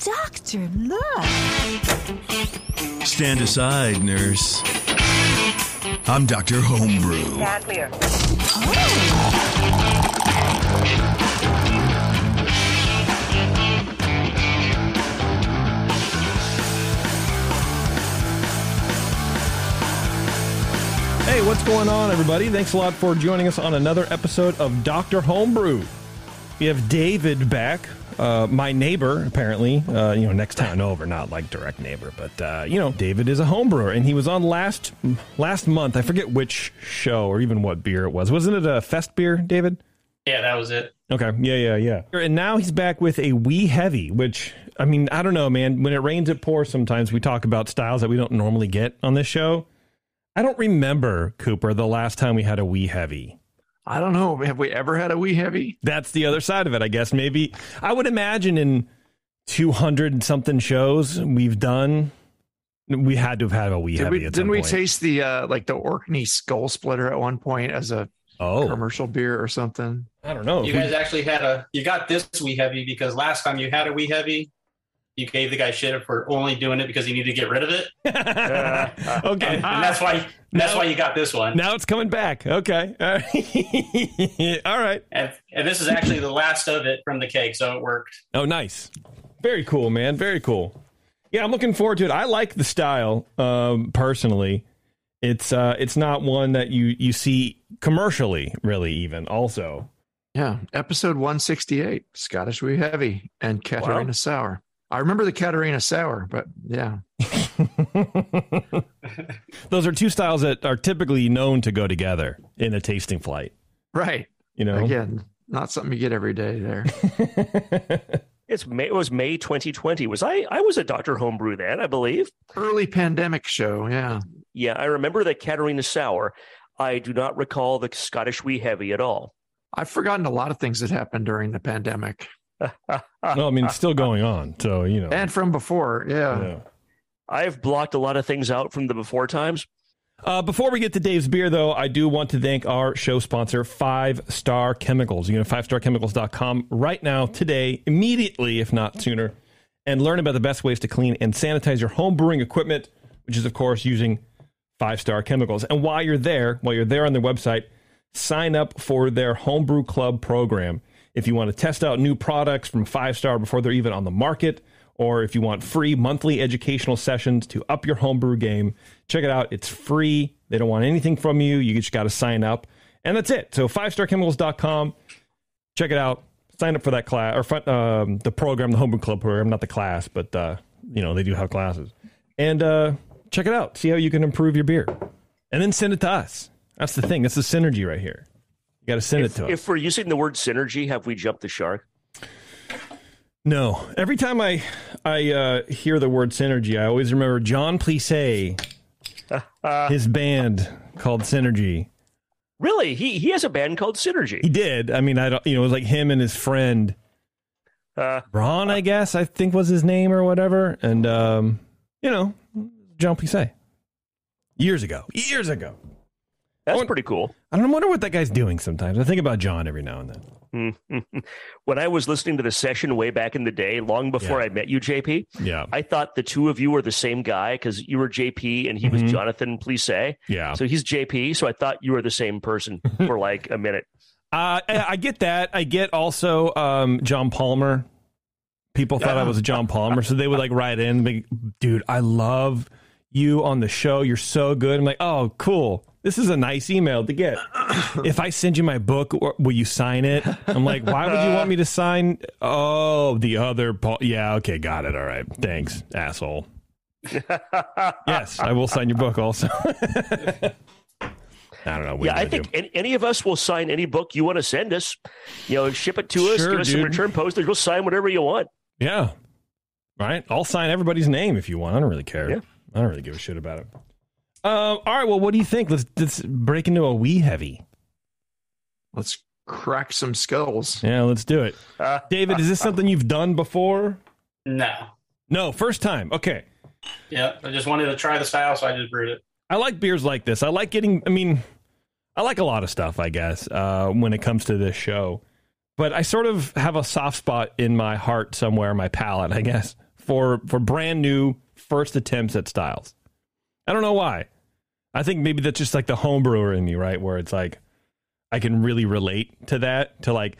Doctor, look! Stand aside, nurse. I'm Dr. Homebrew. Stand clear. Oh. Hey, what's going on, everybody? Thanks a lot for joining us on another episode of Dr. Homebrew. We have David back. My neighbor, apparently, next town over, not like direct neighbor, but, David is a homebrewer, and he was on last month. I forget which show or even what beer it was. Wasn't it a fest beer, David? Yeah, that was it. Okay. Yeah. And now he's back with a Wee Heavy, which, I mean, I don't know, man. When it rains, it pours. Sometimes we talk about styles that we don't normally get on this show. I don't remember, Cooper, the last time we had a Wee Heavy. I don't know. Have we ever had a Wee Heavy? That's the other side of it, I guess. Maybe I would imagine in 200 something shows we've done, we had to have had a Wee Heavy. Didn't we taste the the Orkney Skull Splitter at one point as a commercial beer or something? I don't know. You guys actually had you got this Wee Heavy because last time you had a Wee Heavy, you gave the guy shit for only doing it because he needed to get rid of it. Okay. And that's why you got this one. Now it's coming back. Okay. All right. And this is actually the last of it from the keg, so it worked. Oh, nice. Very cool, man. Very cool. Yeah, I'm looking forward to it. I like the style, personally. It's not one that you see commercially, really, even, also. Yeah. Episode 168, Scottish Wee Heavy and Catharina Sour. I remember the Catharina Sour, but yeah. Those are two styles that are typically known to go together in a tasting flight. Right. You know, again, not something you get every day there. It was May 2020. I was a Dr. Homebrew then, I believe. Early pandemic show, yeah. Yeah, I remember the Catharina Sour. I do not recall the Scottish Wee Heavy at all. I've forgotten a lot of things that happened during the pandemic. No, I mean, it's still going on, so, you know. And from before, yeah. I've blocked a lot of things out from the before times. Before we get to Dave's beer, though, I do want to thank our show sponsor, Five Star Chemicals. You can go to 5starchemicals.com right now, today, immediately, if not sooner, and learn about the best ways to clean and sanitize your home brewing equipment, which is, of course, using Five Star Chemicals. And while you're there on their website, sign up for their Homebrew Club program. If you want to test out new products from Five Star before they're even on the market, or if you want free monthly educational sessions to up your homebrew game, check it out. It's free. They don't want anything from you. You just got to sign up, and that's it. So 5starchemicals.com. Check it out. Sign up for that class or the program, the Homebrew Club program, not the class, but they do have classes. And check it out. See how you can improve your beer, and then send it to us. That's the thing. That's the synergy right here. Got to send it to us. If we're using the word synergy, have we jumped the shark? No. Every time I hear the word synergy, I always remember John Plisset, his band called Synergy. Really? He has a band called Synergy. He did. I mean, it was like him and his friend Ron, I guess, I think was his name or whatever. And John Plisset. Years ago. That's pretty cool. I don't wonder what that guy's doing sometimes. I think about John every now and then. Mm-hmm. When I was listening to the session way back in the day, long before I met you, JP, I thought the two of you were the same guy because you were JP and he was Jonathan Plisset. Yeah. So he's JP. So I thought you were the same person for like a minute. I get that. I get also John Palmer. People thought I was John Palmer. So they would like write in and be, dude, I love you on the show. You're so good. I'm like, oh, cool. This is a nice email to get. If I send you my book, will you sign it? I'm like, why would you want me to sign? Oh, the other Paul. Yeah, okay, got it. All right. Thanks, asshole. Yes, I will sign your book also. I don't know. Yeah, I think any of us will sign any book you want to send us. You know, ship it to us, give us some return postage. We'll sign whatever you want. Yeah. Right? I'll sign everybody's name if you want. I don't really care. Yeah. I don't really give a shit about it. All right, well, what do you think? Let's break into a Wee Heavy. Let's crack some skulls. Yeah, let's do it. David, is this something you've done before? No, first time. Okay. Yeah, I just wanted to try the style, so I just brewed it. I like beers like this. I like a lot of stuff, I guess, when it comes to this show. But I sort of have a soft spot in my heart somewhere, my palate, I guess, for brand new first attempts at styles. I don't know why. I think maybe that's just like the home brewer in me, right? Where it's like, I can really relate to that, to like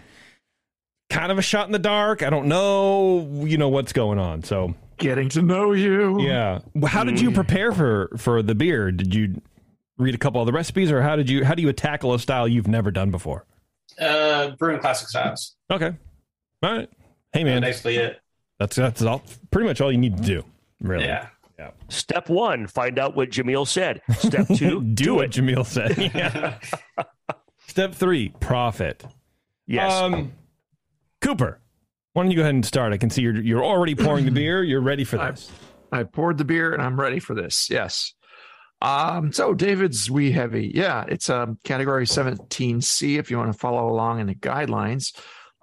kind of a shot in the dark. I don't know, you know, what's going on. So getting to know you. Yeah. How did you prepare for the beer? Did you read a couple of the recipes, or how do you tackle a style you've never done before? Brewing Classic Styles. Okay. All right. Hey man. That's basically it. That's all, pretty much all you need to do. Really. Yeah. Yeah. Step one, find out what Jamil said. Step two, do what Jamil said. Yeah. Step three, profit. Yes. Cooper, why don't you go ahead and start? I can see you're already pouring the beer. You're ready for this. I poured the beer and I'm ready for this. Yes. So David's Wee Heavy. Yeah, it's a category 17C if you want to follow along in the guidelines.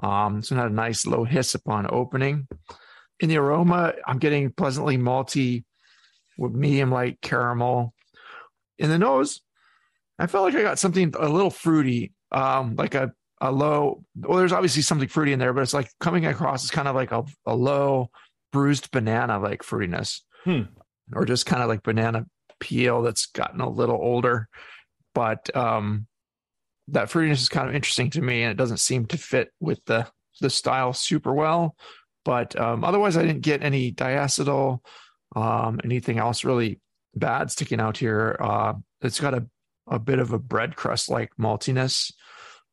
It's got a nice low hiss upon opening. In the aroma, I'm getting pleasantly malty with medium light caramel. In the nose, I felt like I got something a little fruity, like a low, well, there's obviously something fruity in there, but it's like coming across as kind of like a low bruised banana, like fruitiness, or just kind of like banana peel that's gotten a little older. But that fruitiness is kind of interesting to me, and it doesn't seem to fit with the style super well. But otherwise, I didn't get any diacetyl, anything else really bad sticking out here. It's got a bit of a bread crust like maltiness,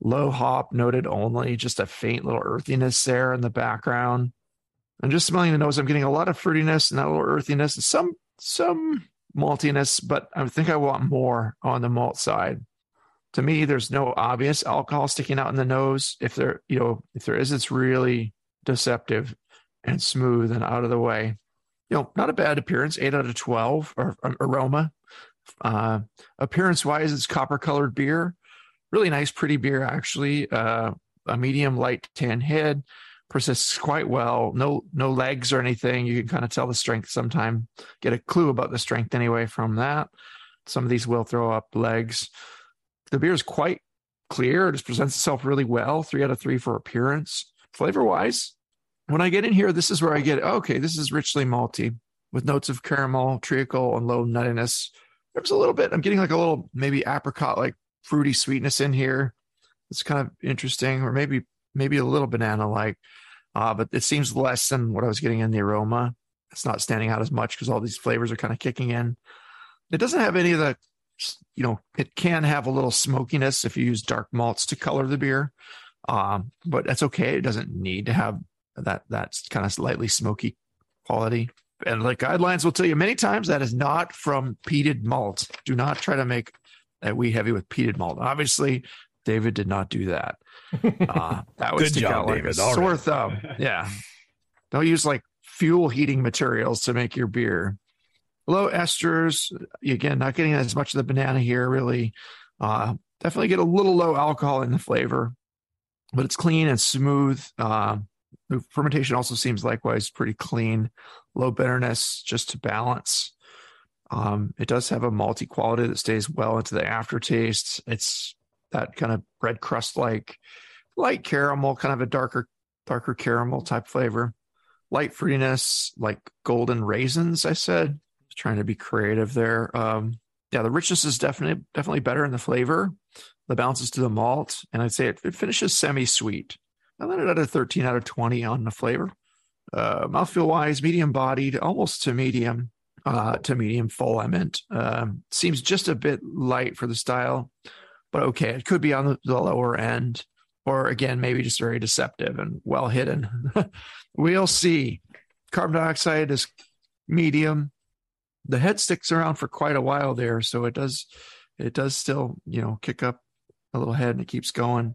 low hop noted only, just a faint little earthiness there in the background. I'm just smelling the nose. I'm getting a lot of fruitiness and that little earthiness and some maltiness, but I think I want more on the malt side. To me, there's no obvious alcohol sticking out in the nose. If there is, it's really deceptive and smooth and out of the way. You know, not a bad appearance, 8 out of 12 or aroma. Appearance wise, it's copper colored beer, really nice, pretty beer, actually. A medium light tan head, persists quite well. No legs or anything. You can kind of tell the strength sometime, get a clue about the strength anyway from that. Some of these will throw up legs. The beer is quite clear. It just presents itself really well. 3 out of 3 for appearance. Flavor wise, when I get in here, this is where I get, okay, this is richly malty with notes of caramel, treacle, and low nuttiness. There's a little bit, I'm getting like a little maybe apricot, like fruity sweetness in here. It's kind of interesting, or maybe a little banana-like, but it seems less than what I was getting in the aroma. It's not standing out as much because all these flavors are kind of kicking in. It doesn't have any of the, you know, it can have a little smokiness if you use dark malts to color the beer, but that's okay. It doesn't need to have that kind of slightly smoky quality. And like guidelines will tell you many times, that is not from peated malt. Do not try to make a Wee Heavy with peated malt. Obviously, David did not do that. That was stick out like a sore thumb. Yeah. Don't use like fuel heating materials to make your beer. Low esters. Again, not getting as much of the banana here, really. Definitely get a little low alcohol in the flavor, but it's clean and smooth. The fermentation also seems likewise pretty clean, low bitterness just to balance. It does have a malty quality that stays well into the aftertaste. It's that kind of bread crust, like light caramel, kind of a darker caramel type flavor, light fruitiness, like golden raisins. I said, trying to be creative there. The richness is definitely better in the flavor. The balance is to the malt, and I'd say it finishes semi-sweet. I landed at a 13 out of 20 on the flavor. Mouthfeel wise, medium bodied, almost to medium full, I meant. Seems just a bit light for the style, but okay, it could be on the lower end, or again, maybe just very deceptive and well hidden. We'll see. Carbon dioxide is medium. The head sticks around for quite a while there, so it does still, you know, kick up a little head, and it keeps going.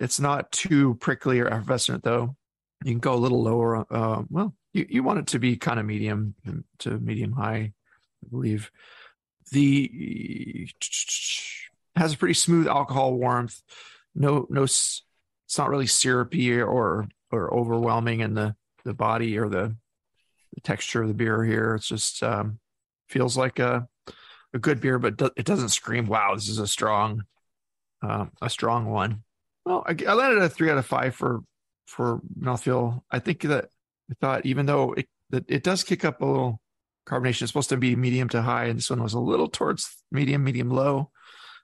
It's not too prickly or effervescent, though. You can go a little lower. You want it to be kind of medium to medium high, I believe. The has a pretty smooth alcohol warmth. No, it's not really syrupy or overwhelming in the body or the texture of the beer here. It's just feels like a good beer, but it doesn't scream, wow, this is a strong one. Well, I landed at a 3 out of 5 for mouthfeel. I thought even though it that it does kick up a little carbonation. It's supposed to be medium to high, and this one was a little towards medium low,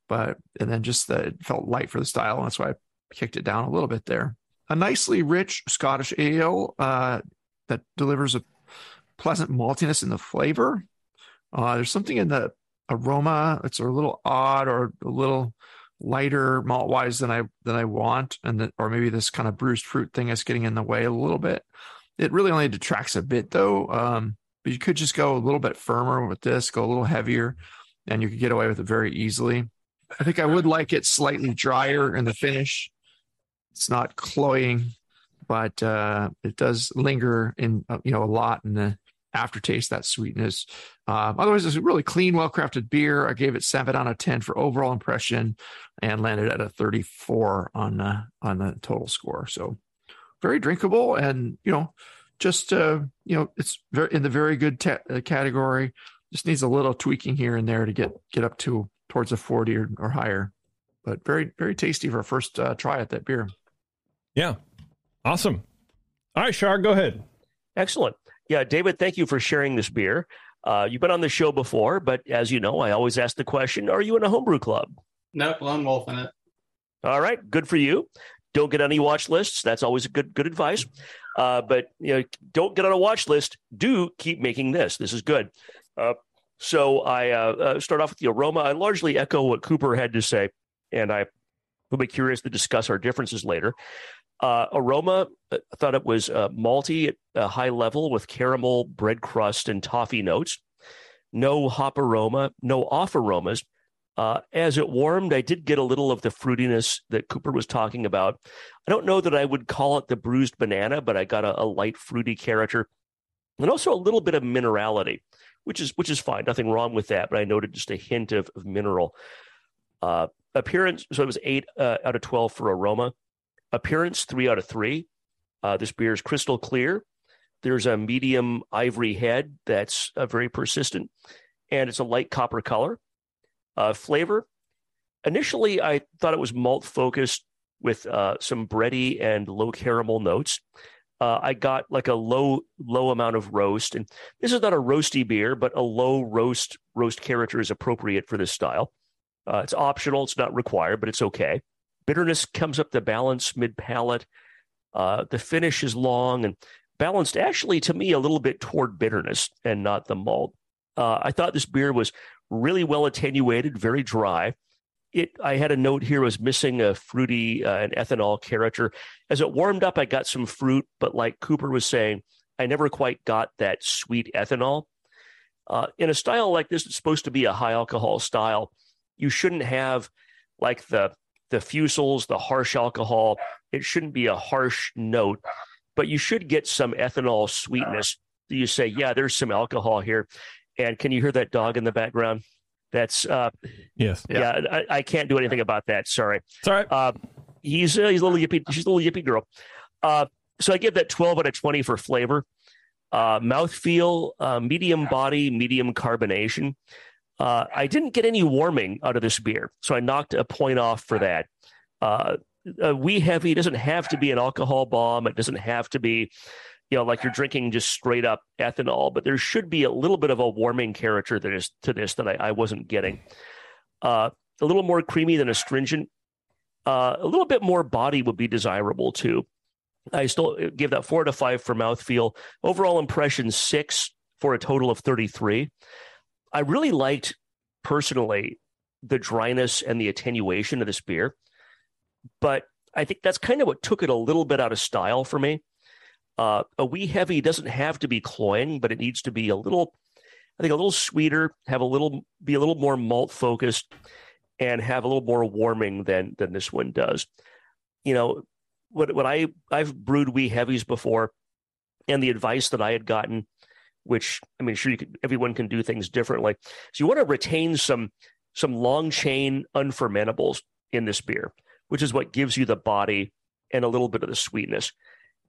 but and then just that it felt light for the style, and that's why I kicked it down a little bit there. A nicely rich Scottish ale that delivers a pleasant maltiness in the flavor. There's something in the aroma that's a little odd or a little lighter malt wise than I want, or maybe this kind of bruised fruit thing is getting in the way a little bit. It really only detracts a bit though, but you could just go a little bit firmer with this, go a little heavier, and you could get away with it very easily. I think I would like it slightly drier in the finish. It's not cloying, but it does linger in a lot in the aftertaste, that sweetness. Otherwise, it's a really clean, well-crafted beer. I gave it 7 out of 10 for overall impression and landed at a 34 on the total score. So very drinkable and, it's very in the very good category. Just needs a little tweaking here and there to get up to towards a 40 or higher. But very, very tasty for a first try at that beer. Yeah. Awesome. All right, Shar, go ahead. Excellent. Yeah, David, thank you for sharing this beer. You've been on the show before, but as you know, I always ask the question, are you in a homebrew club? Nope, lone wolf in it. All right, good for you. Don't get on any watch lists. That's always good advice. But don't get on a watch list. Do keep making this. This is good. So I start off with the aroma. I largely echo what Cooper had to say, and I will be curious to discuss our differences later. Aroma, I thought it was malty at a high level with caramel, bread crust, and toffee notes. No hop aroma, no off aromas. As it warmed, I did get a little of the fruitiness that Cooper was talking about. I don't know that I would call it the bruised banana, but I got a light fruity character and also a little bit of minerality, which is fine. Nothing wrong with that, but I noted just a hint of mineral. Appearance, so it was 8 out of 12 for aroma. Appearance, 3 out of 3. This beer is crystal clear. There's a medium ivory head that's very persistent, and it's a light copper color. Flavor, initially I thought it was malt-focused with some bready and low caramel notes. I got like a low amount of roast, and this is not a roasty beer, but a low roast character is appropriate for this style. It's optional, it's not required, but it's okay. Bitterness comes up the balance mid-palate. The finish is long and balanced, actually, to me, a little bit toward bitterness and not the malt. I thought this beer was really well attenuated, very dry. I had a note here was missing a fruity and ethanol character. As it warmed up, I got some fruit, but like Cooper was saying, I never quite got that sweet ethanol. In a style like this, it's supposed to be a high-alcohol style. You shouldn't have like the fusels, the harsh alcohol. It shouldn't be a harsh note, but you should get some ethanol sweetness. You say, yeah, there's some alcohol here. And can you hear that dog in the background? That's yes. Yeah, I can't do anything about that. Sorry. It's all right. He's a little yippy. She's a little yippy girl. So I give that 12 out of 20 for flavor. Mouthfeel, medium body, medium carbonation. I didn't get any warming out of this beer, so I knocked a point off for that. Wee Heavy doesn't have to be an alcohol bomb. It doesn't have to be, like you're drinking just straight up ethanol, but there should be a little bit of a warming character that is to this that I wasn't getting. A little more creamy than astringent. A little bit more body would be desirable, too. I still give that 4 out of 5 for mouthfeel. Overall impression 6 for a total of 33. I really liked, personally, the dryness and the attenuation of this beer, but I think that's kind of what took it a little bit out of style for me. A Wee Heavy doesn't have to be cloying, but it needs to be a little sweeter, be a little more malt-focused, and have a little more warming than this one does. What I've brewed Wee Heavies before, and the advice that I had gotten, which, I mean, sure, everyone can do things differently. So you want to retain some long chain unfermentables in this beer, which is what gives you the body and a little bit of the sweetness.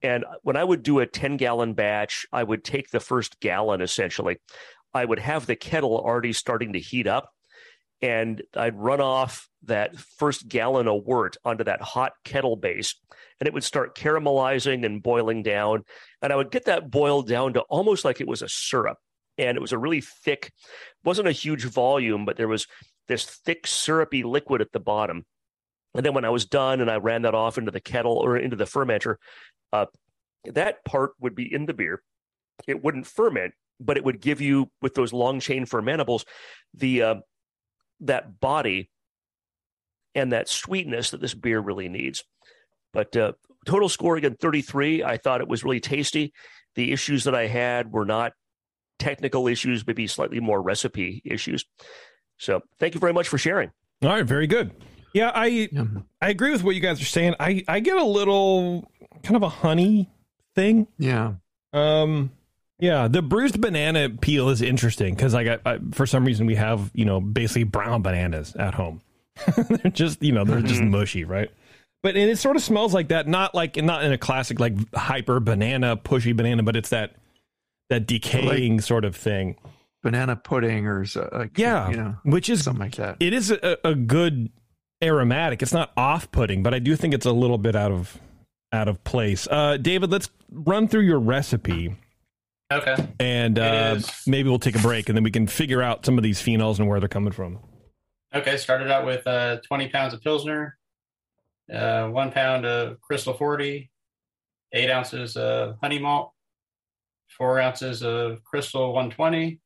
And when I would do a 10-gallon batch, I would take the first gallon, essentially. I would have the kettle already starting to heat up, and I'd run off that first gallon of wort onto that hot kettle base, and it would start caramelizing and boiling down. And I would get that boiled down to almost like it was a syrup. And it was a really thick, wasn't a huge volume, but there was this thick syrupy liquid at the bottom. And then when I was done and I ran that off into the kettle or into the fermenter, that part would be in the beer. It wouldn't ferment, but it would give you, with those long chain fermentables, the that body and that sweetness that this beer really needs. But total score, again, 33. I thought it was really tasty. The issues that I had were not technical issues, maybe slightly more recipe issues. So thank you very much for sharing. All right, very good. Yeah, I agree with what you guys are saying. I get a little kind of a honey thing. Yeah. Yeah, the bruised banana peel is interesting because I for some reason we have, you know, basically brown bananas at home. They're just, you know, they're just mushy, right? But and it sort of smells like that, not in a classic like hyper banana, pushy banana, but it's that decaying like sort of thing. Banana pudding or like, yeah, you know, which is something like that. It is a good aromatic. It's not off-putting, but I do think it's a little bit out of place. David, let's run through your recipe. Okay. And maybe we'll take a break and then we can figure out some of these phenols and where they're coming from. Okay. Started out with 20 pounds of Pilsner, 1 pound of Crystal 40, 8 ounces of honey malt, 4 ounces of Crystal 120,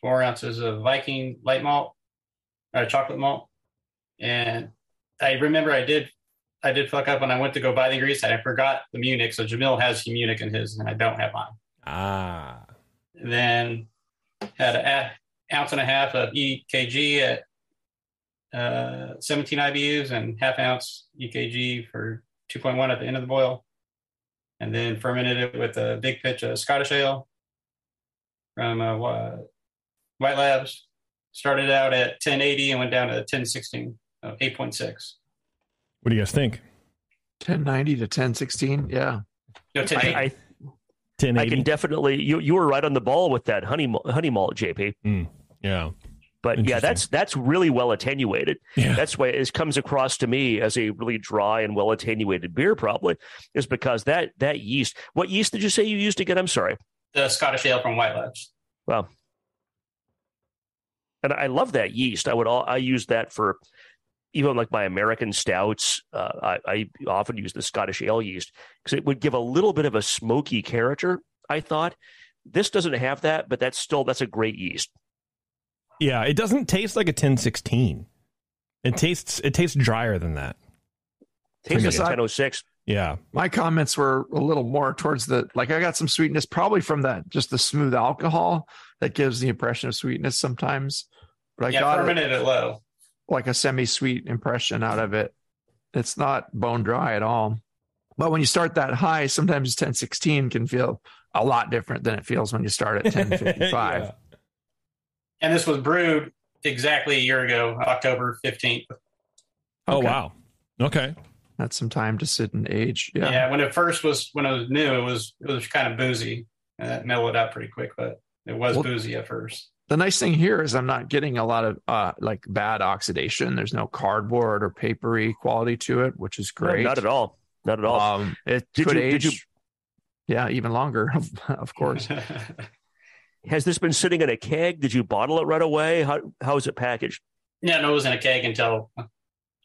4 ounces of Viking light malt, or chocolate malt. And I remember I did fuck up when I went to go buy the ingredients. I forgot the Munich. So Jamil has Munich in his, and I don't have mine. Ah. And then had an ounce and a half of EKG at 17 IBUs and half ounce EKG for 2.1 at the end of the boil. And then fermented it with a big pitch of Scottish ale from White Labs. Started out at 1080 and went down to 1016, 8.6. What do you guys think? 1090 to 1016, yeah. No, 1080. I can definitely. You were right on the ball with that honey malt, JP. Mm, yeah, but yeah, that's really well attenuated. Yeah. That's why it comes across to me as a really dry and well attenuated beer. Probably is because that yeast. What yeast did you say you used again? I'm sorry. The Scottish ale from White Labs. Wow. And I love that yeast. I use that for even like my American stouts. I often use the Scottish ale yeast because it would give a little bit of a smoky character. I thought this doesn't have that, but that's a great yeast. Yeah, it doesn't taste like a 1016. It tastes drier than that. Tastes like a 1006. Yeah, my comments were a little more towards the like. I got some sweetness probably from that, just the smooth alcohol that gives the impression of sweetness sometimes. But I got fermented it low, like a semi-sweet impression out of it. It's not bone dry at all. But when you start that high, sometimes 1016 can feel a lot different than it feels when you start at 1055. Yeah. And this was brewed exactly a year ago, October 15th. Okay. Oh, wow. Okay. That's some time to sit and age. Yeah. Yeah. When it was new, it was kind of boozy. And that mellowed out pretty quick, but it was boozy at first. The nice thing here is I'm not getting a lot of like bad oxidation. There's no cardboard or papery quality to it, which is great. No, not at all. Not at all. It could age. Yeah, even longer, of course. Has this been sitting in a keg? Did you bottle it right away? How is it packaged? Yeah, no, it was in a keg until a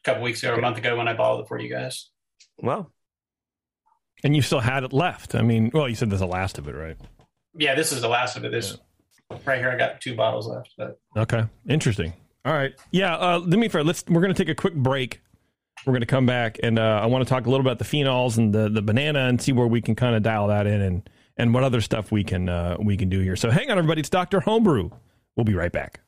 couple weeks ago, a month ago, when I bottled it for you guys. Wow. And you still had it left. I mean, well, you said there's the last of it, right? Yeah, this is the last of it. Right here, I got 2 bottles left. But. Okay, interesting. All right, yeah. We're going to take a quick break. We're going to come back, and I want to talk a little about the phenols and the banana, and see where we can kind of dial that in, and what other stuff we can do here. So hang on, everybody. It's Dr. Homebrew. We'll be right back.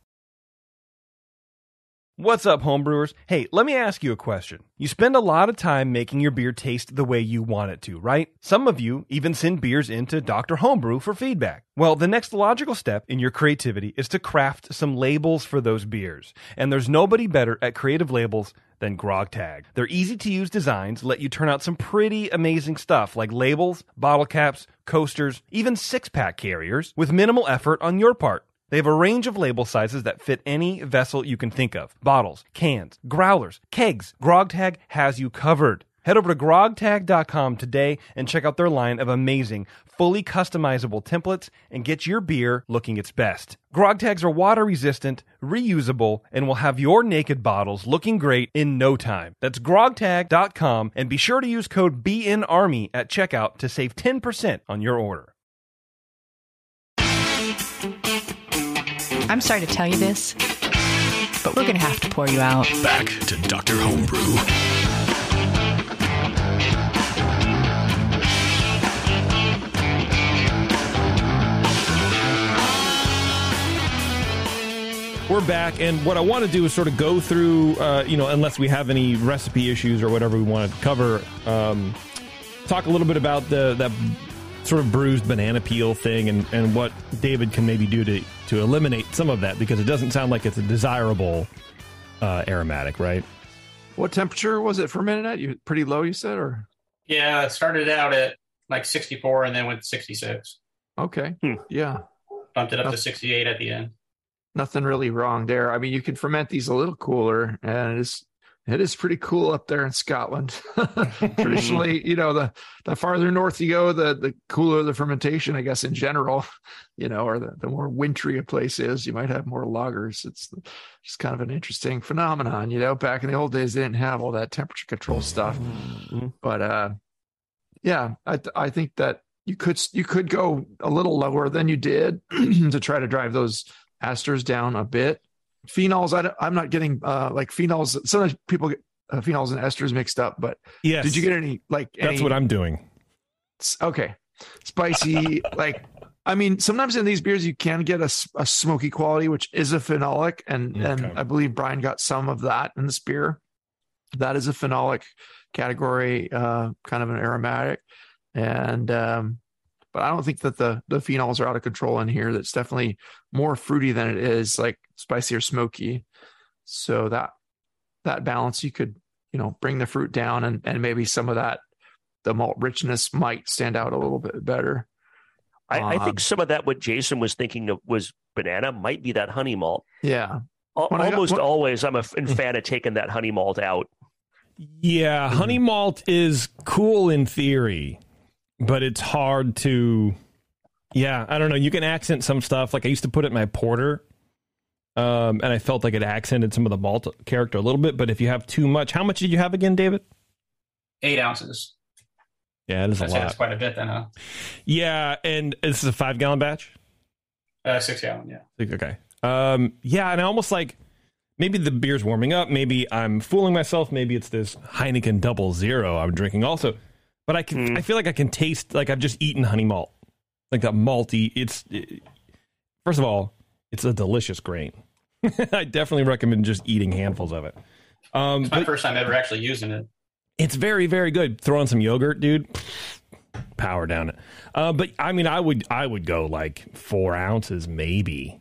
What's up, homebrewers? Hey, let me ask you a question. You spend a lot of time making your beer taste the way you want it to, right? Some of you even send beers into Dr. Homebrew for feedback. Well, the next logical step in your creativity is to craft some labels for those beers. And there's nobody better at creative labels than GrogTag. Their easy-to-use designs let you turn out some pretty amazing stuff like labels, bottle caps, coasters, even six-pack carriers with minimal effort on your part. They have a range of label sizes that fit any vessel you can think of. Bottles, cans, growlers, kegs. GrogTag has you covered. Head over to grogtag.com today and check out their line of amazing, fully customizable templates and get your beer looking its best. GrogTags are water-resistant, reusable, and will have your naked bottles looking great in no time. That's grogtag.com, and be sure to use code BNARMY at checkout to save 10% on your order. I'm sorry to tell you this, but we're going to have to pour you out. Back to Dr. Homebrew. We're back, and what I want to do is sort of go through, unless we have any recipe issues or whatever we want to cover, talk a little bit about that sort of bruised banana peel thing and what David can maybe do to eliminate some of that, because it doesn't sound like it's a desirable aromatic, right? What temperature was it fermented at? You pretty low, you said? Or yeah, it started out at like 64 and then went to 66. Okay, yeah. Bumped it up to 68 at the end. Nothing really wrong there. I mean, you can ferment these a little cooler, and it is pretty cool up there in Scotland. Traditionally, the farther north you go, the cooler the fermentation, I guess, in general, or the more wintry a place is, you might have more lagers. It's just kind of an interesting phenomenon, Back in the old days, they didn't have all that temperature control stuff. Mm-hmm. But I think that you could go a little lower than you did to try to drive those asters down a bit. Phenols, I'm not getting like phenols. Sometimes people get phenols and esters mixed up, but yes. Did you get any that's what I'm doing? Okay. Spicy. Sometimes in these beers you can get a smoky quality, which is a phenolic. And I believe Brian got some of that in this beer. That is a phenolic category, kind of an aromatic. And, but I don't think that the phenols are out of control in here. That's definitely more fruity than it is like spicy or smoky. So that balance, you could, bring the fruit down and maybe some of that, the malt richness might stand out a little bit better. I think some of that, what Jason was thinking of was banana, might be that honey malt. Yeah. Always I'm a fan of taking that honey malt out. Yeah. Honey malt is cool in theory. But it's hard to, I don't know. You can accent some stuff. Like I used to put it in my porter, and I felt like it accented some of the malt character a little bit. But if you have too much, how much did you have again, David? 8 ounces. Yeah, that is a lot. That's quite a bit then, huh? Yeah, and this is a 5-gallon batch? 6-gallon, yeah. Okay. And I almost like, maybe the beer's warming up. Maybe I'm fooling myself. Maybe it's this Heineken 00 I'm drinking also. But I can. I feel like I can taste like I've just eaten honey malt, like that malty. First of all, it's a delicious grain. I definitely recommend just eating handfuls of it. It's my first time ever actually using it. It's very, very good. Throw in some yogurt, dude. Power down it. But I mean, I would go like 4 ounces, maybe.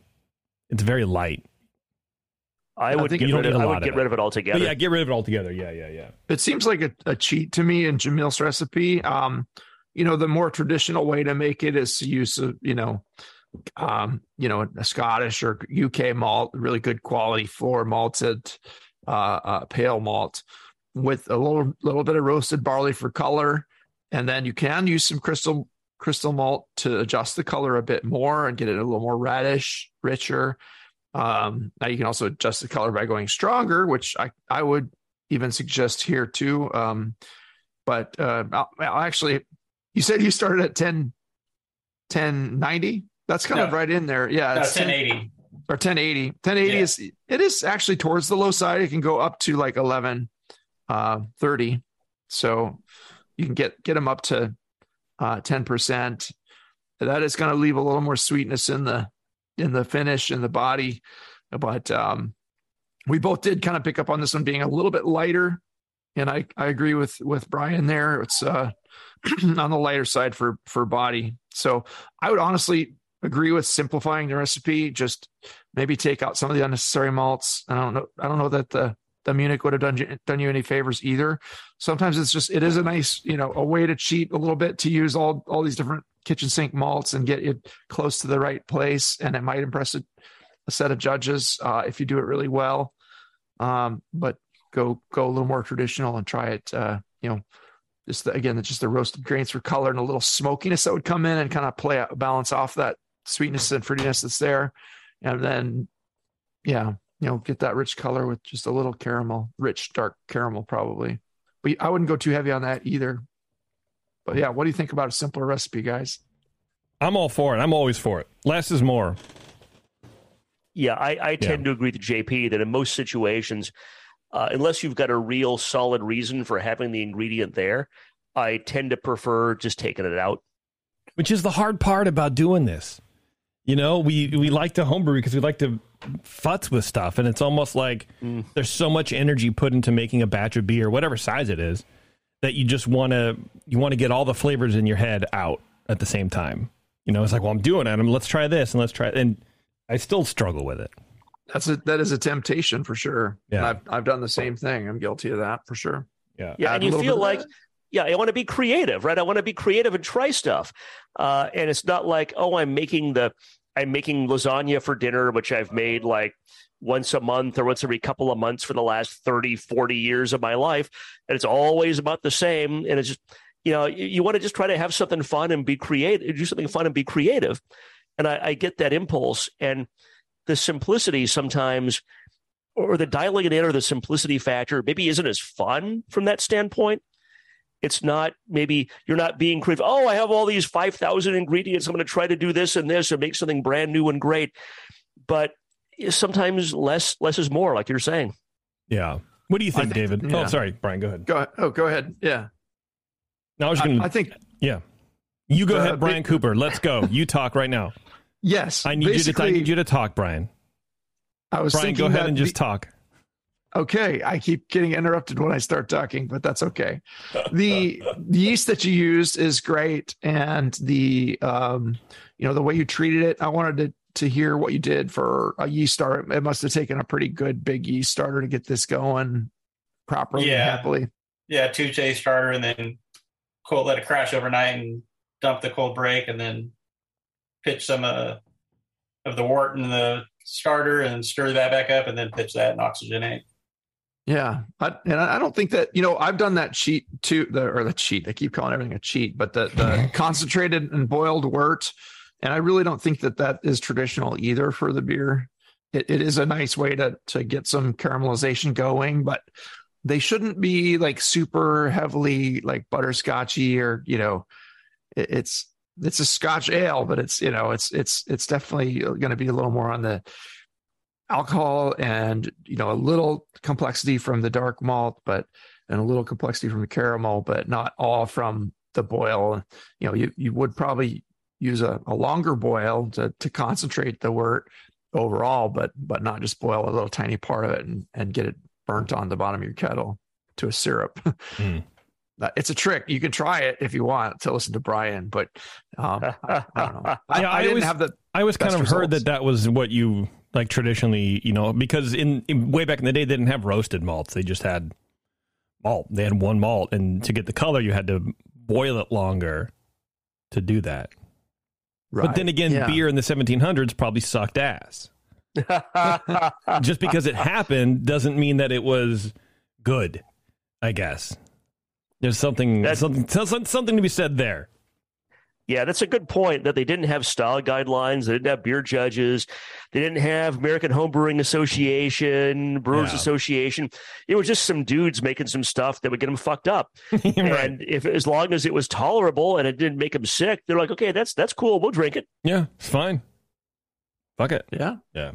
It's very light. I would get rid of it altogether. But yeah, get rid of it altogether. Yeah. It seems like a cheat to me in Jamil's recipe. The more traditional way to make it is to use a Scottish or UK malt, really good quality floor malted pale malt with a little bit of roasted barley for color, and then you can use some crystal malt to adjust the color a bit more and get it a little more reddish, richer. Now you can also adjust the color by going stronger, which I would even suggest here too. But I'll actually, you said you started at 1090. That's kind of right in there. Yeah. No, it's 1080 or 1080. 1080 is actually towards the low side. It can go up to like 1130. So you can get them up to 10%. That is going to leave a little more sweetness in the finish and the body, but we both did kind of pick up on this one being a little bit lighter, and I agree with Brian there. It's on the lighter side for body. So I would honestly agree with simplifying the recipe. Just maybe take out some of the unnecessary malts. I don't know that the Munich would have done you any favors either. Sometimes it is a nice a way to cheat a little bit, to use all these different kitchen sink malts and get it close to the right place. And it might impress a set of judges if you do it really well. But go a little more traditional and try it, just the roasted grains for color and a little smokiness that would come in and kind of play out, balance off that sweetness and fruitiness that's there. And then, get that rich color with just a little caramel, rich, dark caramel probably. But I wouldn't go too heavy on that either. But yeah, what do you think about a simpler recipe, guys? I'm all for it. I'm always for it. Less is more. Yeah, I tend to agree with JP that in most situations, unless you've got a real solid reason for having the ingredient there, I tend to prefer just taking it out. Which is the hard part about doing this. You know, we like to homebrew because we like to futz with stuff, and it's almost like there's so much energy put into making a batch of beer, whatever size it is, that you just want to get all the flavors in your head out at the same time. You know, it's like, well, I'm doing it. Let's try this and let's try it. And I still struggle with it. That is a temptation for sure. Yeah. I've done the same thing. I'm guilty of that for sure. Yeah. Yeah. And you feel like, I want to be creative, right? I want to be creative and try stuff. And it's not like, oh, I'm making lasagna for dinner, which I've made like once a month or once every couple of months for the last 30, 40 years of my life. And it's always about the same. And it's just, you want to just try to have something fun and be creative, do something fun and be creative. And I get that impulse. And the simplicity sometimes, or the dialing it in, or the simplicity factor maybe isn't as fun from that standpoint. It's not, maybe you're not being creative. Oh, I have all these 5,000 ingredients. I'm going to try to do this and this and make something brand new and great. But sometimes less is more, like you're saying. Yeah. What do you think, David? Yeah. Oh, sorry, Brian, go ahead. Go ahead. Yeah. No, I was going to. I think. Yeah. You go ahead, Brian Cooper. Let's go. You talk right now. Yes. I need you to talk, Brian. Brian, go ahead and just talk. Okay, I keep getting interrupted when I start talking, but that's okay. The yeast that you used is great, and the way you treated it. I wanted to hear what you did for a yeast starter. It must have taken a pretty good big yeast starter to get this going properly and happily. Yeah, 2J starter, and then cold, let it crash overnight, and dump the cold break, and then pitch some of the wort in the starter, and stir that back up, and then pitch that and oxygenate. Yeah. I don't think that, I've done that cheat too, I keep calling everything a cheat, but the concentrated and boiled wort. And I really don't think that is traditional either for the beer. It is a nice way to get some caramelization going, but they shouldn't be like super heavily like butterscotchy or, it's a Scotch ale, but it's definitely going to be a little more on the alcohol and, a little complexity from the dark malt, and a little complexity from the caramel, but not all from the boil. You would probably use a longer boil to concentrate the wort overall, but not just boil a little tiny part of it and get it burnt on the bottom of your kettle to a syrup. It's a trick. You can try it if you want to listen to Brian, but I don't know. I always heard that was what you like traditionally, because in way back in the day, they didn't have roasted malts. They just had malt. They had one malt, and to get the color, you had to boil it longer to do that. Right. But then again, beer in the 1700s probably sucked ass. Just because it happened doesn't mean that it was good, I guess. There's something to be said there. Yeah, that's a good point, that they didn't have style guidelines. They didn't have beer judges. They didn't have American Homebrewing Association, Brewers Association. It was just some dudes making some stuff that would get them fucked up. Right. And as long as it was tolerable and it didn't make them sick, they're like, okay, that's cool. We'll drink it. Yeah, it's fine. Fuck it. Yeah. Yeah.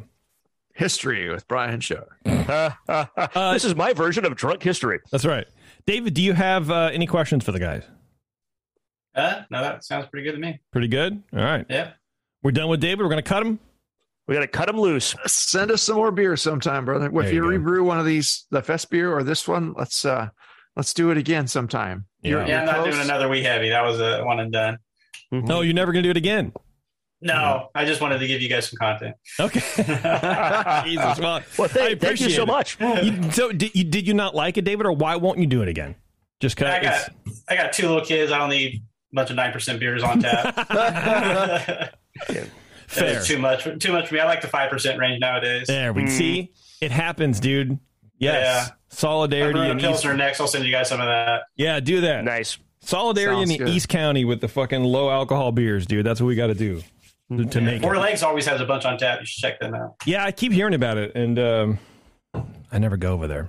History with Brian Shore. This is my version of drunk history. That's right. David, do you have any questions for the guys? No, that sounds pretty good to me. Pretty good? All right. Yeah. We're done with David. We're going to cut him. We're going to cut him loose. Send us some more beer sometime, brother. If you rebrew one of these, the fest beer or this one, let's do it again sometime. Yeah, I'm not doing another Wee Heavy. That was a one and done. Mm-hmm. No, you're never going to do it again. No, I just wanted to give you guys some content. Okay. Jesus. Well, thank you so much. So did you not like it, David, or why won't you do it again? Just because I got two little kids. I don't need bunch of 9% beers on tap. Yeah. Fair. Too much for me. I like the 5% range nowadays. There we see. It happens, dude. Yes. Yeah. Solidarity. I'm in Pilsner next. I'll send you guys some of that. Yeah, do that. Nice. Solidarity Sounds in the good. East County with the fucking low alcohol beers, dude. That's what we got to do to make it. Four Lakes always has a bunch on tap. You should check them out. Yeah, I keep hearing about it, and I never go over there.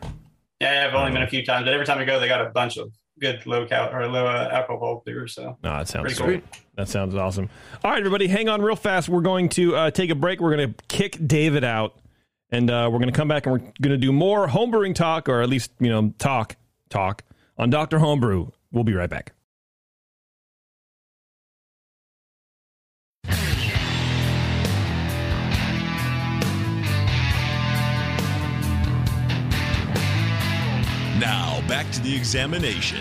Yeah, I've only been a few times, but every time I go, they got a bunch of good low alcohol beer. So no, that sounds sweet. Cool. That sounds awesome. All right, everybody, hang on real fast. We're going to take a break. We're going to kick David out, and we're going to come back and we're going to do more homebrewing talk, or at least talk on Dr. Homebrew. We'll be right back. Now, back to the examination.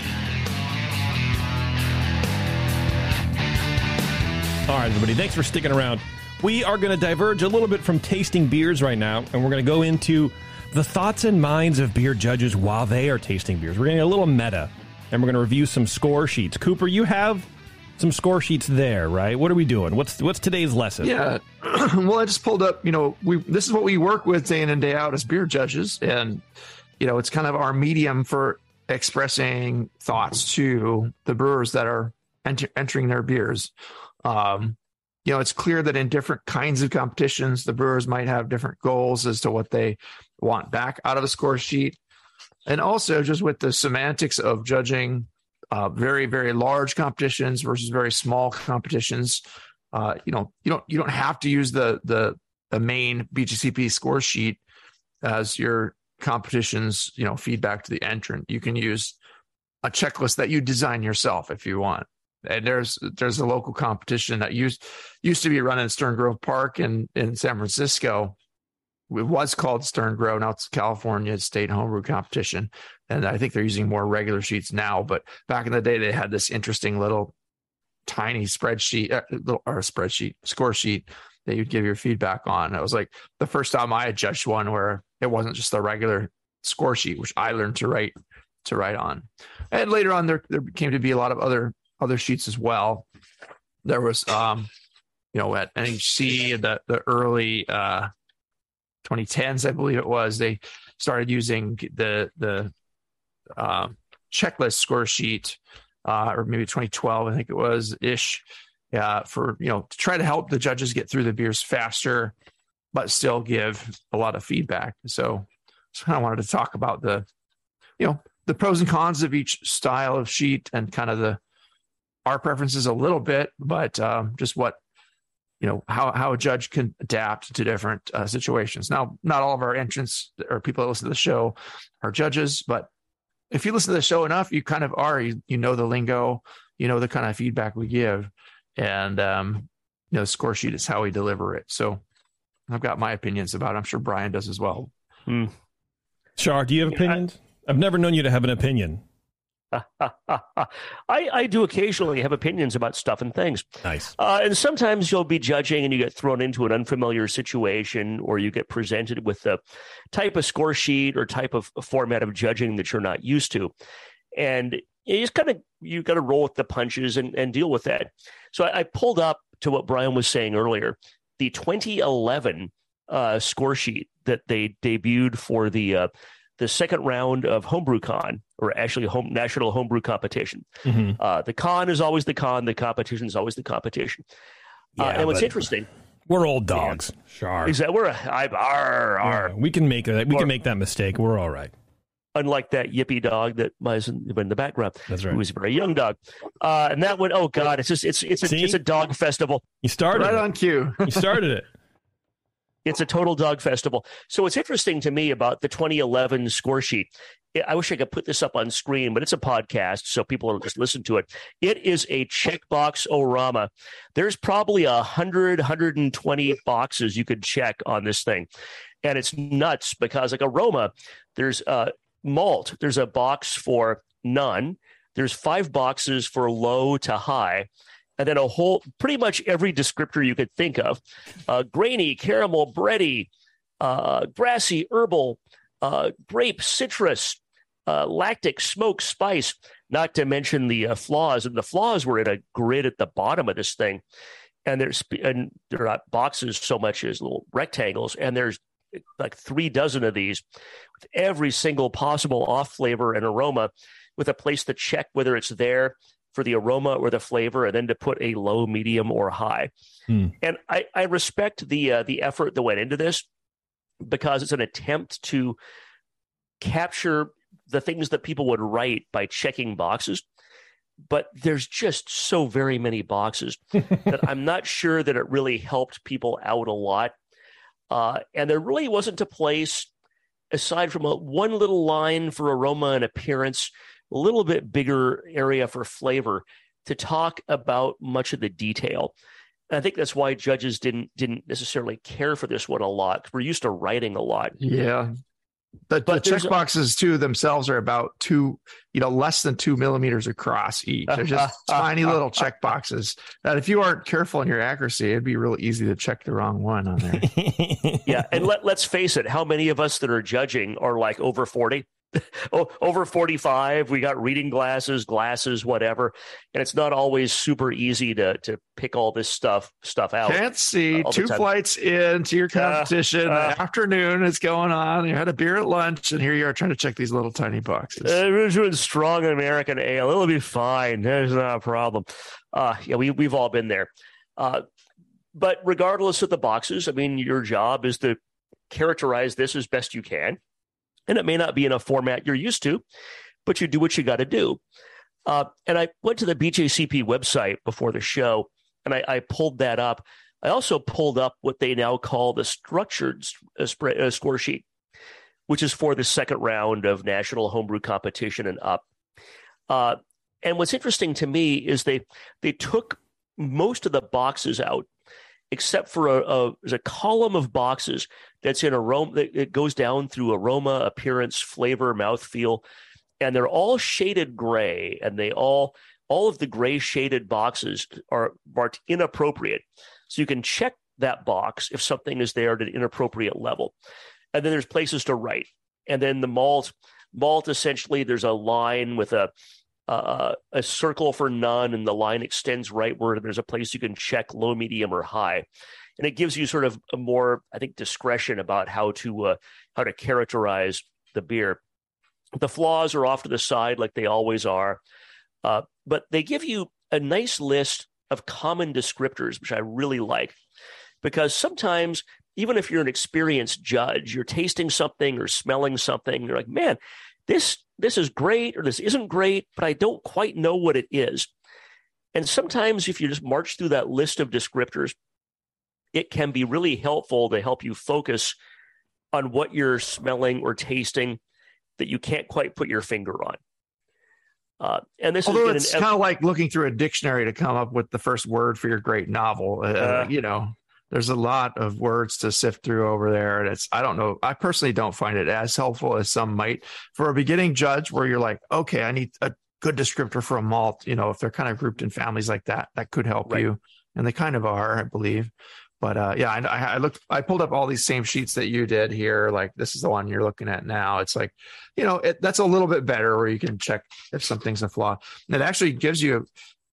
All right, everybody, thanks for sticking around. We are going to diverge a little bit from tasting beers right now, and we're going to go into the thoughts and minds of beer judges while they are tasting beers. We're going to get a little meta, and we're going to review some score sheets. Cooper, you have some score sheets there, right? What are we doing? What's today's lesson? Yeah, well, I just pulled up, this is what we work with day in and day out as beer judges, and... it's kind of our medium for expressing thoughts to the brewers that are entering their beers. It's clear that in different kinds of competitions, the brewers might have different goals as to what they want back out of a score sheet. And also just with the semantics of judging very, very large competitions versus very small competitions, you don't have to use the main BJCP score sheet as your competitions, feedback to the entrant. You can use a checklist that you design yourself if you want. And there's a local competition that used to be run in Stern Grove Park in San Francisco. It was called Stern Grove. Now it's California State Homebrew Competition. And I think they're using more regular sheets now, but back in the day, they had this interesting little tiny score sheet that you'd give your feedback on. It was like the first time I had judged one where it wasn't just the regular score sheet, which I learned to write on. And later on, there came to be a lot of other sheets as well. There was, at NHC, the early 2010s, I believe it was, they started using the checklist score sheet, or maybe 2012, I think it was ish. Yeah, to try to help the judges get through the beers faster, but still give a lot of feedback. So I kind of wanted to talk about the pros and cons of each style of sheet and kind of our preferences a little bit, but just what, how a judge can adapt to different situations. Now, not all of our entrants or people that listen to the show are judges, but if you listen to the show enough, you kind of are, the lingo, the kind of feedback we give. And, the score sheet is how we deliver it. So I've got my opinions about it. I'm sure Brian does as well. Mm. Char, do you have opinions? I've never known you to have an opinion. I do occasionally have opinions about stuff and things. Nice. And sometimes you'll be judging and you get thrown into an unfamiliar situation, or you get presented with a type of score sheet or type of format of judging that you're not used to. And you got to roll with the punches and deal with that. So I pulled up to what Brian was saying earlier, the 2011 score sheet that they debuted for the second round of HomebrewCon, or actually National Homebrew Competition. Mm-hmm. The con is always the con. The competition is always the competition. Yeah, and what's interesting, we're old dogs. Yeah, sure. Is that we can make that. We can make that mistake. We're all right. Unlike that yippy dog that was in the background. That's right. Who was a very young dog. And that one, oh God, it's a dog festival. You started right on cue. You started it. It's a total dog festival. So what's interesting to me about the 2011 score sheet, I wish I could put this up on screen, but it's a podcast, so people will just listen to it. It is a checkbox-orama. There's probably 100, 120 boxes you could check on this thing. And it's nuts because like aroma, there's malt, there's a box for none, there's 5 boxes for low to high, and then a whole pretty much every descriptor you could think of, grainy, caramel, bready, grassy, herbal, grape, citrus, lactic smoke spice, not to mention the flaws. And the flaws were in a grid at the bottom of this thing. And they're not boxes so much as little rectangles. And there's like 36 of these with every single possible off flavor and aroma, with a place to check whether it's there for the aroma or the flavor, and then to put a low, medium, or high. And I respect the effort that went into this, because it's an attempt to capture the things that people would write by checking boxes. But there's just so very many boxes that I'm not sure that it really helped people out a lot. And there really wasn't a place, aside from one little line for aroma and appearance, a little bit bigger area for flavor, to talk about much of the detail. And I think that's why judges didn't necessarily care for this one a lot, because we're used to writing a lot. Yeah. But the check boxes too themselves are about less than 2 millimeters across each. They're just tiny little check boxes that if you aren't careful in your accuracy, it'd be real easy to check the wrong one on there. Yeah. And let's face it. How many of us that are judging are like over 40, over 45? We got reading glasses, whatever. And it's not always super easy to pick all this stuff out. Can't see. Two flights into your competition afternoon. It's going on. You had a beer at lunch, and here you are trying to check these little tiny boxes. We're doing strong American ale. It'll be fine. There's not a problem. Yeah, we've all been there. But regardless of the boxes, I mean, your job is to characterize this as best you can. And it may not be in a format you're used to, but you do what you got to do. And I went to the BJCP website before the show, and I pulled that up. I also pulled up what they now call the structured score sheet, which is for the second round of national homebrew competition and up. And what's interesting to me is they took most of the boxes out, except for a column of boxes that's in aroma, that goes down through aroma, appearance, flavor, mouthfeel, and they're all shaded gray, and they all of the gray shaded boxes are marked inappropriate. So you can check that box if something is there at an inappropriate level. And then there's places to write. And then the malt essentially, there's a line with a circle for none, and the line extends rightward, and there's a place you can check low, medium, or high. And it gives you sort of a more, I think, discretion about how to characterize the beer. The flaws are off to the side like they always are, but they give you a nice list of common descriptors, which I really like, because sometimes, even if you're an experienced judge, you're tasting something or smelling something, you're like, man, this is great, or this isn't great, but I don't quite know what it is. And sometimes if you just march through that list of descriptors, it can be really helpful to help you focus on what you're smelling or tasting that you can't quite put your finger on. And this Although is it's kind of like looking through a dictionary to come up with the first word for your great novel, There's a lot of words to sift through over there. And I don't know. I personally don't find it as helpful as some might for a beginning judge, where you're like, okay, I need a good descriptor for a malt. You know, if they're kind of grouped in families like that, that could help you. And they kind of are, I believe. But I pulled up all these same sheets that you did here. Like, this is the one you're looking at now. It's like, that's a little bit better, where you can check if something's a flaw. And it actually gives you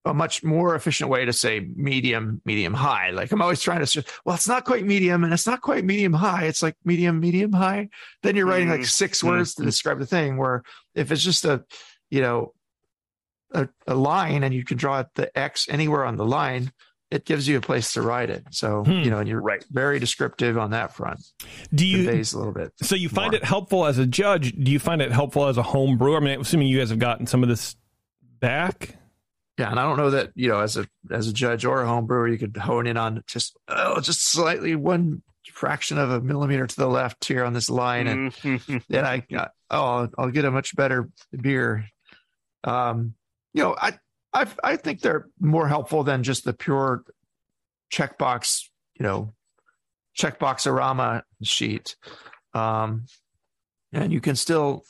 a much more efficient way to say medium, high. Like, I'm always trying to say, well, it's not quite medium and it's not quite medium high. It's like medium, high. Then you're writing like six words to describe the thing, where if it's just a line and you can draw the X anywhere on the line, it gives you a place to write it. So, and you're very descriptive on that front. Conveys a little bit. So you find it helpful as a judge. Do you find it helpful as a home brewer? I mean, assuming you guys have gotten some of this back. Yeah, and I don't know that, as a judge or a home brewer, you could hone in on just slightly one fraction of a millimeter to the left here on this line, and then I'll get a much better beer. I think they're more helpful than just the pure checkbox-orama sheet, and you can still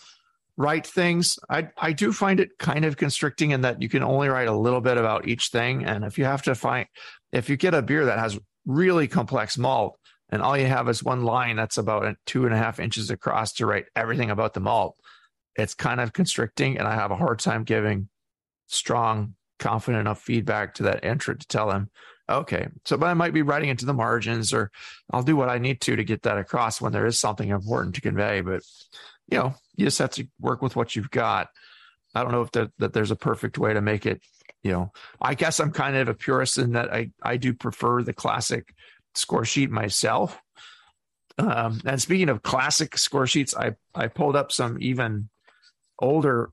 write things. I do find it kind of constricting in that you can only write a little bit about each thing. And if you get a beer that has really complex malt and all you have is one line that's about 2.5 inches across to write everything about the malt, It's kind of constricting, and I have a hard time giving strong, confident enough feedback to that entrant to tell him, okay, so but I might be writing into the margins, or I'll do what I need to get that across when there is something important to convey. But, you know, you just have to work with what you've got. I don't know if that there's a perfect way to make it, you know. I guess I'm kind of a purist in that I do prefer the classic score sheet myself. And speaking of classic score sheets, I pulled up some even older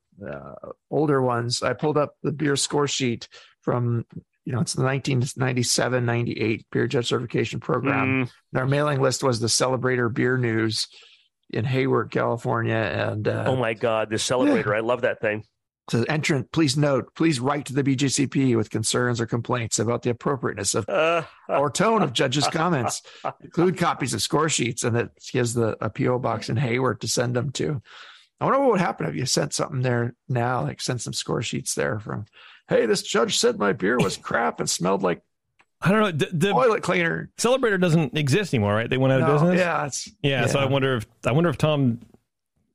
ones. I pulled up the beer score sheet from, you know, it's the 1997-98 beer judge certification program. And our mailing list was the Celebrator Beer News in Hayward, California. And oh my God, the Celebrator. Yeah. I love that thing. So entrant, please note, please write to the BJCP with concerns or complaints about the appropriateness of or tone of judges' comments. Include copies of score sheets, and it gives a PO box in Hayward to send them to. I wonder what would happen if you sent something there now, like send some score sheets there from, hey, this judge said my beer was crap and smelled like, I don't know, the toilet cleaner. Celebrator doesn't exist anymore, right? They went out of business. Yeah, yeah. So I wonder if Tom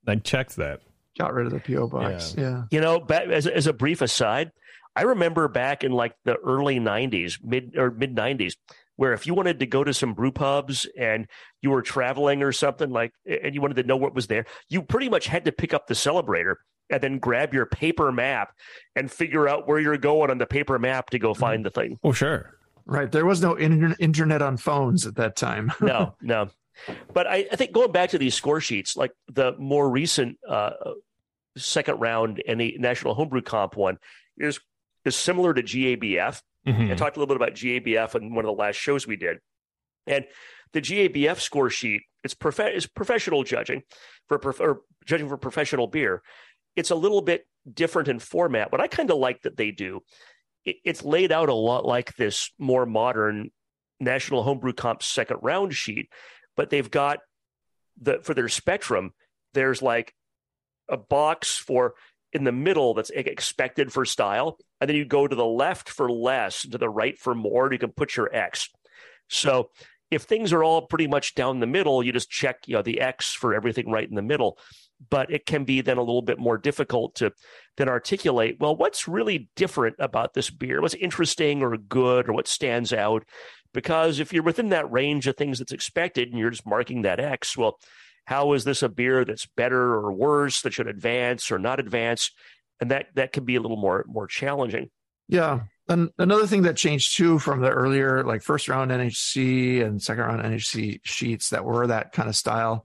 like checked that. Got rid of the PO box. Yeah. You know, as a brief aside, I remember back in like the early 90s, mid 90s, where if you wanted to go to some brew pubs and you were traveling or something like, and you wanted to know what was there, you pretty much had to pick up the Celebrator and then grab your paper map and figure out where you're going on the paper map to go find the thing. Oh, sure. Right. There was no internet on phones at that time. No. But I think going back to these score sheets, like the more recent second round and the National Homebrew Comp one is similar to GABF. Mm-hmm. I talked a little bit about GABF in one of the last shows we did. And the GABF score sheet, it's professional judging or judging for professional beer. It's a little bit different in format, but I kind of like that they do. It's laid out a lot like this more modern National Homebrew Comp second round sheet, but they've got for their spectrum, there's like a box for in the middle that's expected for style. And then you go to the left for less, to the right for more, and you can put your X. So if things are all pretty much down the middle, you just check, you know, the X for everything right in the middle. But it can be then a little bit more difficult to then articulate, well, what's really different about this beer? What's interesting or good or what stands out? Because if you're within that range of things that's expected and you're just marking that X, well, how is this a beer that's better or worse, that should advance or not advance? And that can be a little more challenging. Yeah. And another thing that changed too from the earlier, like first round NHC and second round NHC sheets that were that kind of style,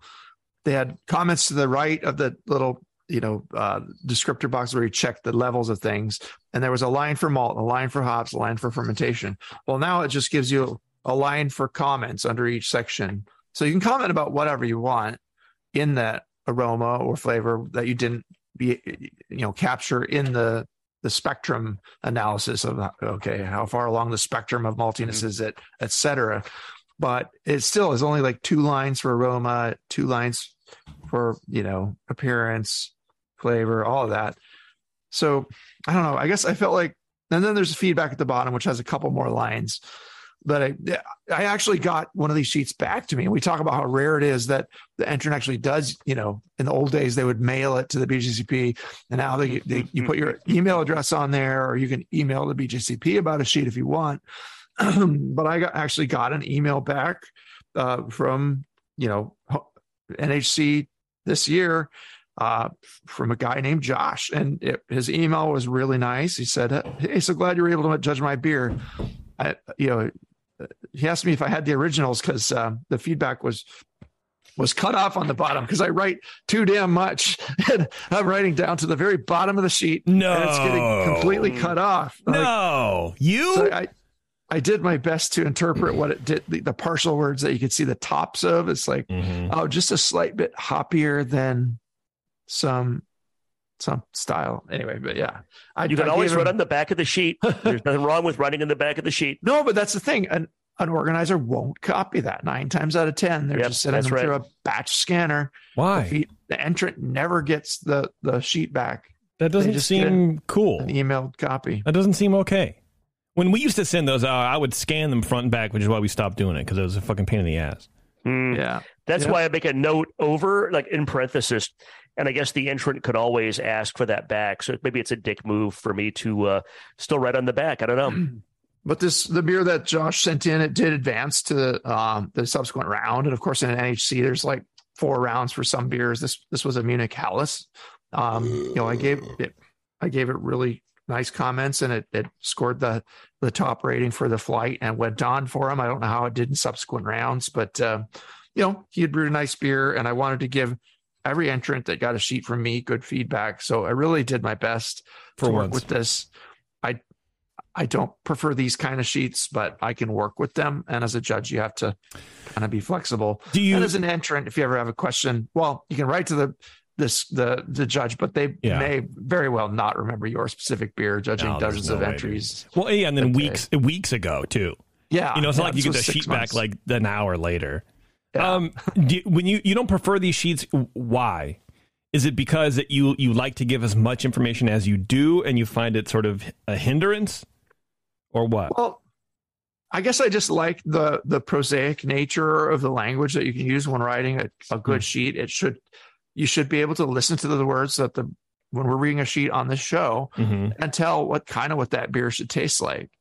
they had comments to the right of the little, you know, descriptor box where you check the levels of things. And there was a line for malt, a line for hops, a line for fermentation. Well, now it just gives you a line for comments under each section. So you can comment about whatever you want in that aroma or flavor that you didn't capture in the spectrum analysis of, okay, how far along the spectrum of maltiness is it, et cetera. But it still is only like 2 lines for aroma, 2 lines for, you know, appearance, flavor, all of that. So I don't know. I guess I felt like, and then there's feedback at the bottom, which has a couple more lines. But I actually got one of these sheets back to me. And we talk about how rare it is that the entrant actually does, you know, in the old days, they would mail it to the BJCP. And now you put your email address on there, or you can email the BJCP about a sheet if you want. But I actually got an email back from, you know, NHC this year from a guy named Josh. And his email was really nice. He said, hey, so glad you were able to judge my beer. He asked me if I had the originals because the feedback was cut off on the bottom because I write too damn much. And I'm writing down to the very bottom of the sheet. No. And it's getting completely cut off. No. So I did my best to interpret what it did, the partial words that you could see the tops of. It's like, just a slight bit hoppier than some style anyway, but yeah, you can always write on the back of the sheet. There's nothing wrong with writing in the back of the sheet. No, but that's the thing. An organizer won't copy that 9 times out of 10. They're just sending them through a batch scanner. Why? The entrant never gets the sheet back. That doesn't seem cool. An emailed copy. That doesn't seem okay. When we used to send those out, I would scan them front and back, which is why we stopped doing it because it was a fucking pain in the ass. Yeah. That's why I make a note over, like in parenthesis. And I guess the entrant could always ask for that back. So maybe it's a dick move for me to still write on the back. I don't know. But the beer that Josh sent in, it did advance to the subsequent round. And of course, in an NHC, there's like 4 rounds for some beers. This was a Munich Helles. You know, I gave it really nice comments, and it scored the top rating for the flight and went on for him. I don't know how it did in subsequent rounds, but you know, he had brewed a nice beer, and I wanted to give every entrant that got a sheet from me good feedback. So I really did my best to work with this. I don't prefer these kind of sheets, but I can work with them. And as a judge, you have to kind of be flexible. And as an entrant, if you ever have a question, well, you can write to the judge, but they may very well not remember your specific beer, judging dozens of entries. Well, yeah, and then weeks ago too. Yeah, you know, it's not like you get the sheet back like an hour later. Yeah. When you don't prefer these sheets, why? Is it because that you like to give as much information as you do, and you find it sort of a hindrance, or what? Well, I guess I just like the prosaic nature of the language that you can use when writing a good sheet. You should be able to listen to the words that when we're reading a sheet on this show and tell what that beer should taste like.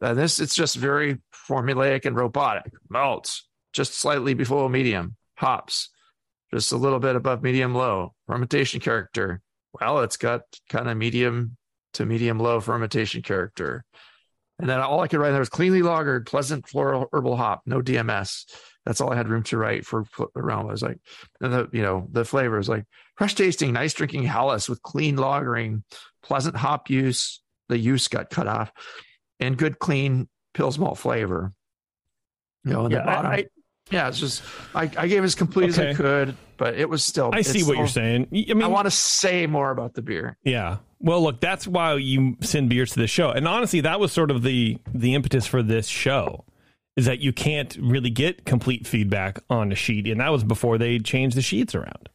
It's just very formulaic and robotic. Malts, just slightly below medium. Hops, just a little bit above medium low. Fermentation character. Well, it's got kind of medium to medium low fermentation character. And then all I could write there was cleanly lagered, pleasant floral herbal hop, no DMS. That's all I had room to write for aroma. I was like, and the flavors like fresh tasting, nice drinking Helles with clean lagering, pleasant hop use. The use got cut off, and good clean Pils malt flavor. You know, in the bottom. It's just I gave as complete as I could, but it was still. I see what you're saying. I mean, I want to say more about the beer. Yeah. Well, look, that's why you send beers to the show, and honestly, that was sort of the impetus for this show. Is that you can't really get complete feedback on a sheet, and that was before they changed the sheets around.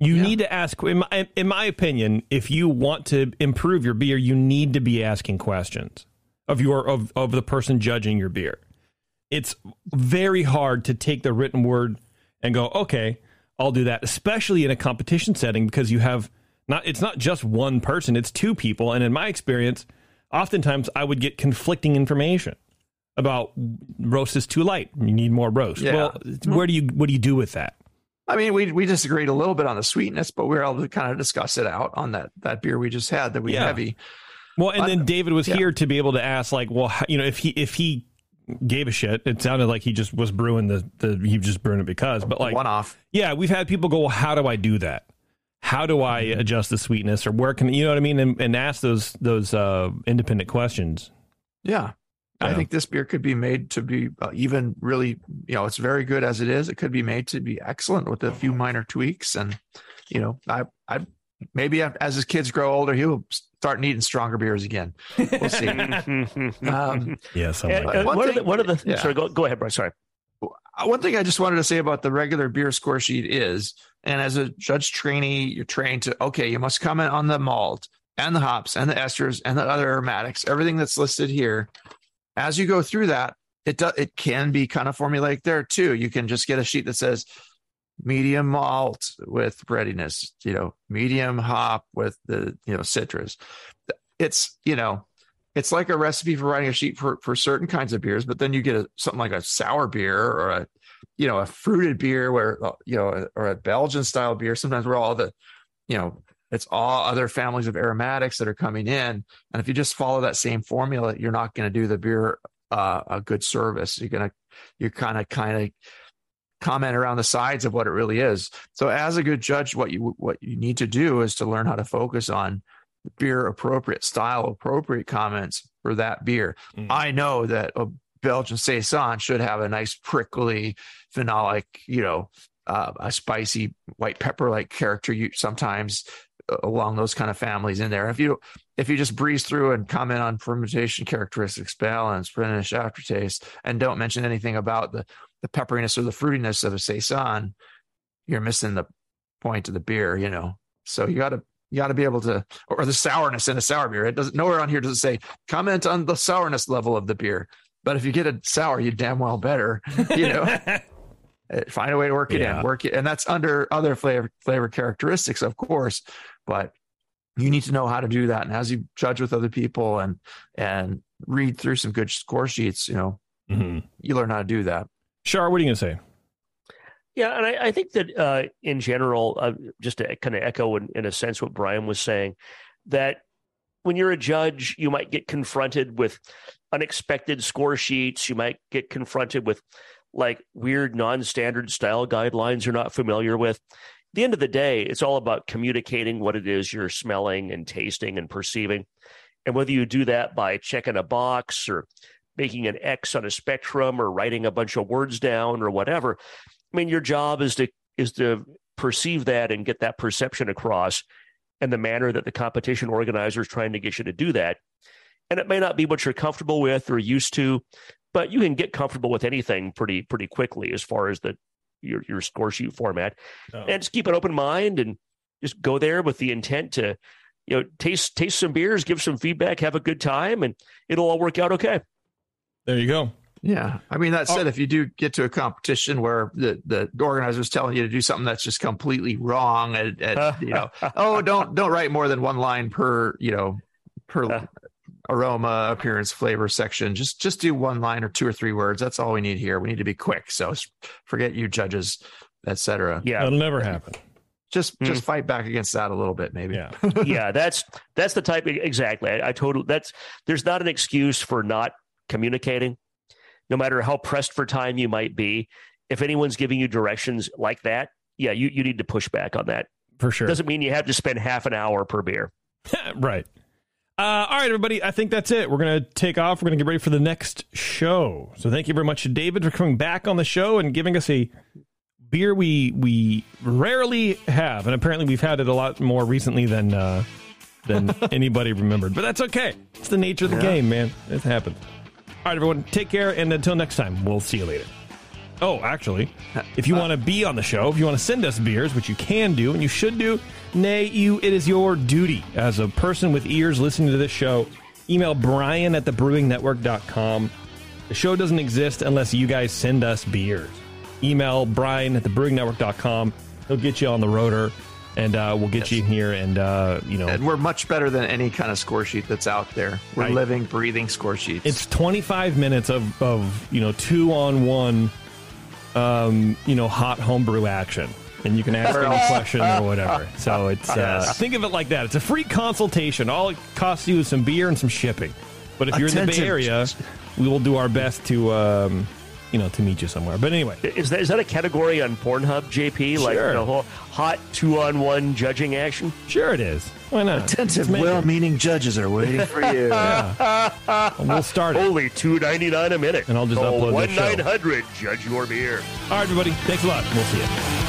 You need to ask, in my opinion, if you want to improve your beer, you need to be asking questions of the person judging your beer. It's very hard to take the written word and go, okay, I'll do that, especially in a competition setting, because you have it's not just one person, it's 2 people, and in my experience, oftentimes I would get conflicting information. About roast is too light. You need more roast. Yeah. Well, what do you do with that? I mean, we disagreed a little bit on the sweetness, but we were able to kind of discuss it out on that beer we just had, the Wee Heavy. Well, and then David was here to be able to ask, like, well, how, you know, if he gave a shit, it sounded like he just was brewing he just brewing it because, but like one off. Yeah, we've had people go, well, how do I do that? How do I adjust the sweetness, or where can you know what I mean? And ask those independent questions. Yeah. I think this beer could be made to be even really, you know, it's very good as it is. It could be made to be excellent with a few minor tweaks. And, you know, I maybe as his kids grow older, he will start needing stronger beers again. We'll see. Go ahead, Brian. Sorry. One thing I just wanted to say about the regular beer score sheet is, and as a judge trainee, you're trained to, okay, you must comment on the malt and the hops and the esters and the other aromatics, everything that's listed here. As you go through that, it can be kind of formulaic there too. You can just get a sheet that says medium malt with breadiness, you know, medium hop with the, you know, citrus. It's, you know, it's like a recipe for writing a sheet for certain kinds of beers, but then you get something like a sour beer or a, you know, a fruited beer where, you know, or a Belgian style beer, sometimes where all the, you know, it's all other families of aromatics that are coming in. And if you just follow that same formula, you're not going to do the beer a good service. You're going to, you kind of comment around the sides of what it really is. So as a good judge, what you need to do is to learn how to focus on beer appropriate style, appropriate comments for that beer. Mm. I know that a Belgian Saison should have a nice prickly phenolic, you know, a spicy white pepper like character. You sometimes along those kind of families in there. If you just breeze through and comment on fermentation characteristics, balance, finish, aftertaste, and don't mention anything about the pepperiness or the fruitiness of a Saison, you're missing the point of the beer, you know? So you gotta be able to, or the sourness in a sour beer. It doesn't, nowhere on here does it say comment on the sourness level of the beer, but if you get a sour, you damn well better, you know? Find a way to work it in, work it. And that's under other flavor characteristics, of course, but you need to know how to do that. And as you judge with other people and read through some good score sheets, you know, you learn how to do that. Shar, what are you going to say? Yeah. And I think that in general, just to kind of echo in a sense what Brian was saying, that when you're a judge, you might get confronted with unexpected score sheets. You might get confronted with like weird non-standard style guidelines you're not familiar with. At the end of the day, it's all about communicating what it is you're smelling and tasting and perceiving. And whether you do that by checking a box or making an X on a spectrum or writing a bunch of words down or whatever, I mean, your job is to perceive that and get that perception across in the manner that the competition organizer is trying to get you to do that. And it may not be what you're comfortable with or used to, but you can get comfortable with anything pretty quickly as far as your score sheet format. And just keep an open mind and just go there with the intent to, you know, taste some beers, give some feedback, have a good time, and it'll all work out okay. There you go. Yeah. I mean, that said, if you do get to a competition where the organizer is telling you to do something that's just completely wrong at you know, don't write more than one line per, you know, per aroma, appearance, flavor section, just do one line or two or three words. That's all we need here. We need to be quick. So forget you judges, etc. Yeah. That'll never happen. Just fight back against that a little bit, maybe. Yeah. That's the type. Exactly. I totally, there's not an excuse for not communicating. No matter how pressed for time you might be, if anyone's giving you directions like that, yeah, you need to push back on that. For sure. Doesn't mean you have to spend half an hour per beer. Right. All right, everybody. I think that's it. We're going to take off. We're going to get ready for the next show. So thank you very much to David for coming back on the show and giving us a beer we rarely have. And apparently we've had it a lot more recently than anybody remembered. But that's okay. It's the nature of the game, man. It happens. All right, everyone, take care, and until next time, we'll see you later. Oh, actually, if you want to be on the show, if you want to send us beers, which you can do and you should do, it is your duty as a person with ears listening to this show, email brian@thebrewingnetwork.com. The show doesn't exist unless you guys send us beers. Email brian@thebrewingnetwork.com. He'll get you on the rotor. And we'll get you in here, and you know, and we're much better than any kind of score sheet that's out there. We're living, breathing score sheets. It's 25 minutes of you know, 2-on-1, you know, hot homebrew action, and you can ask any question or whatever. So it's think of it like that. It's a free consultation. All it costs you is some beer and some shipping. But if you're in the Bay Area, we will do our best to. You know, to meet you somewhere. But anyway, is that a category on Pornhub, JP? Like the whole hot 2-on-1 judging action? Sure, it is. Why not? Attentive, well-meaning judges are waiting for you. We'll start it. Only $2.99 a minute, and I'll just upload this show. 1-900. Judge your beer. All right, everybody. Thanks a lot. We'll see you.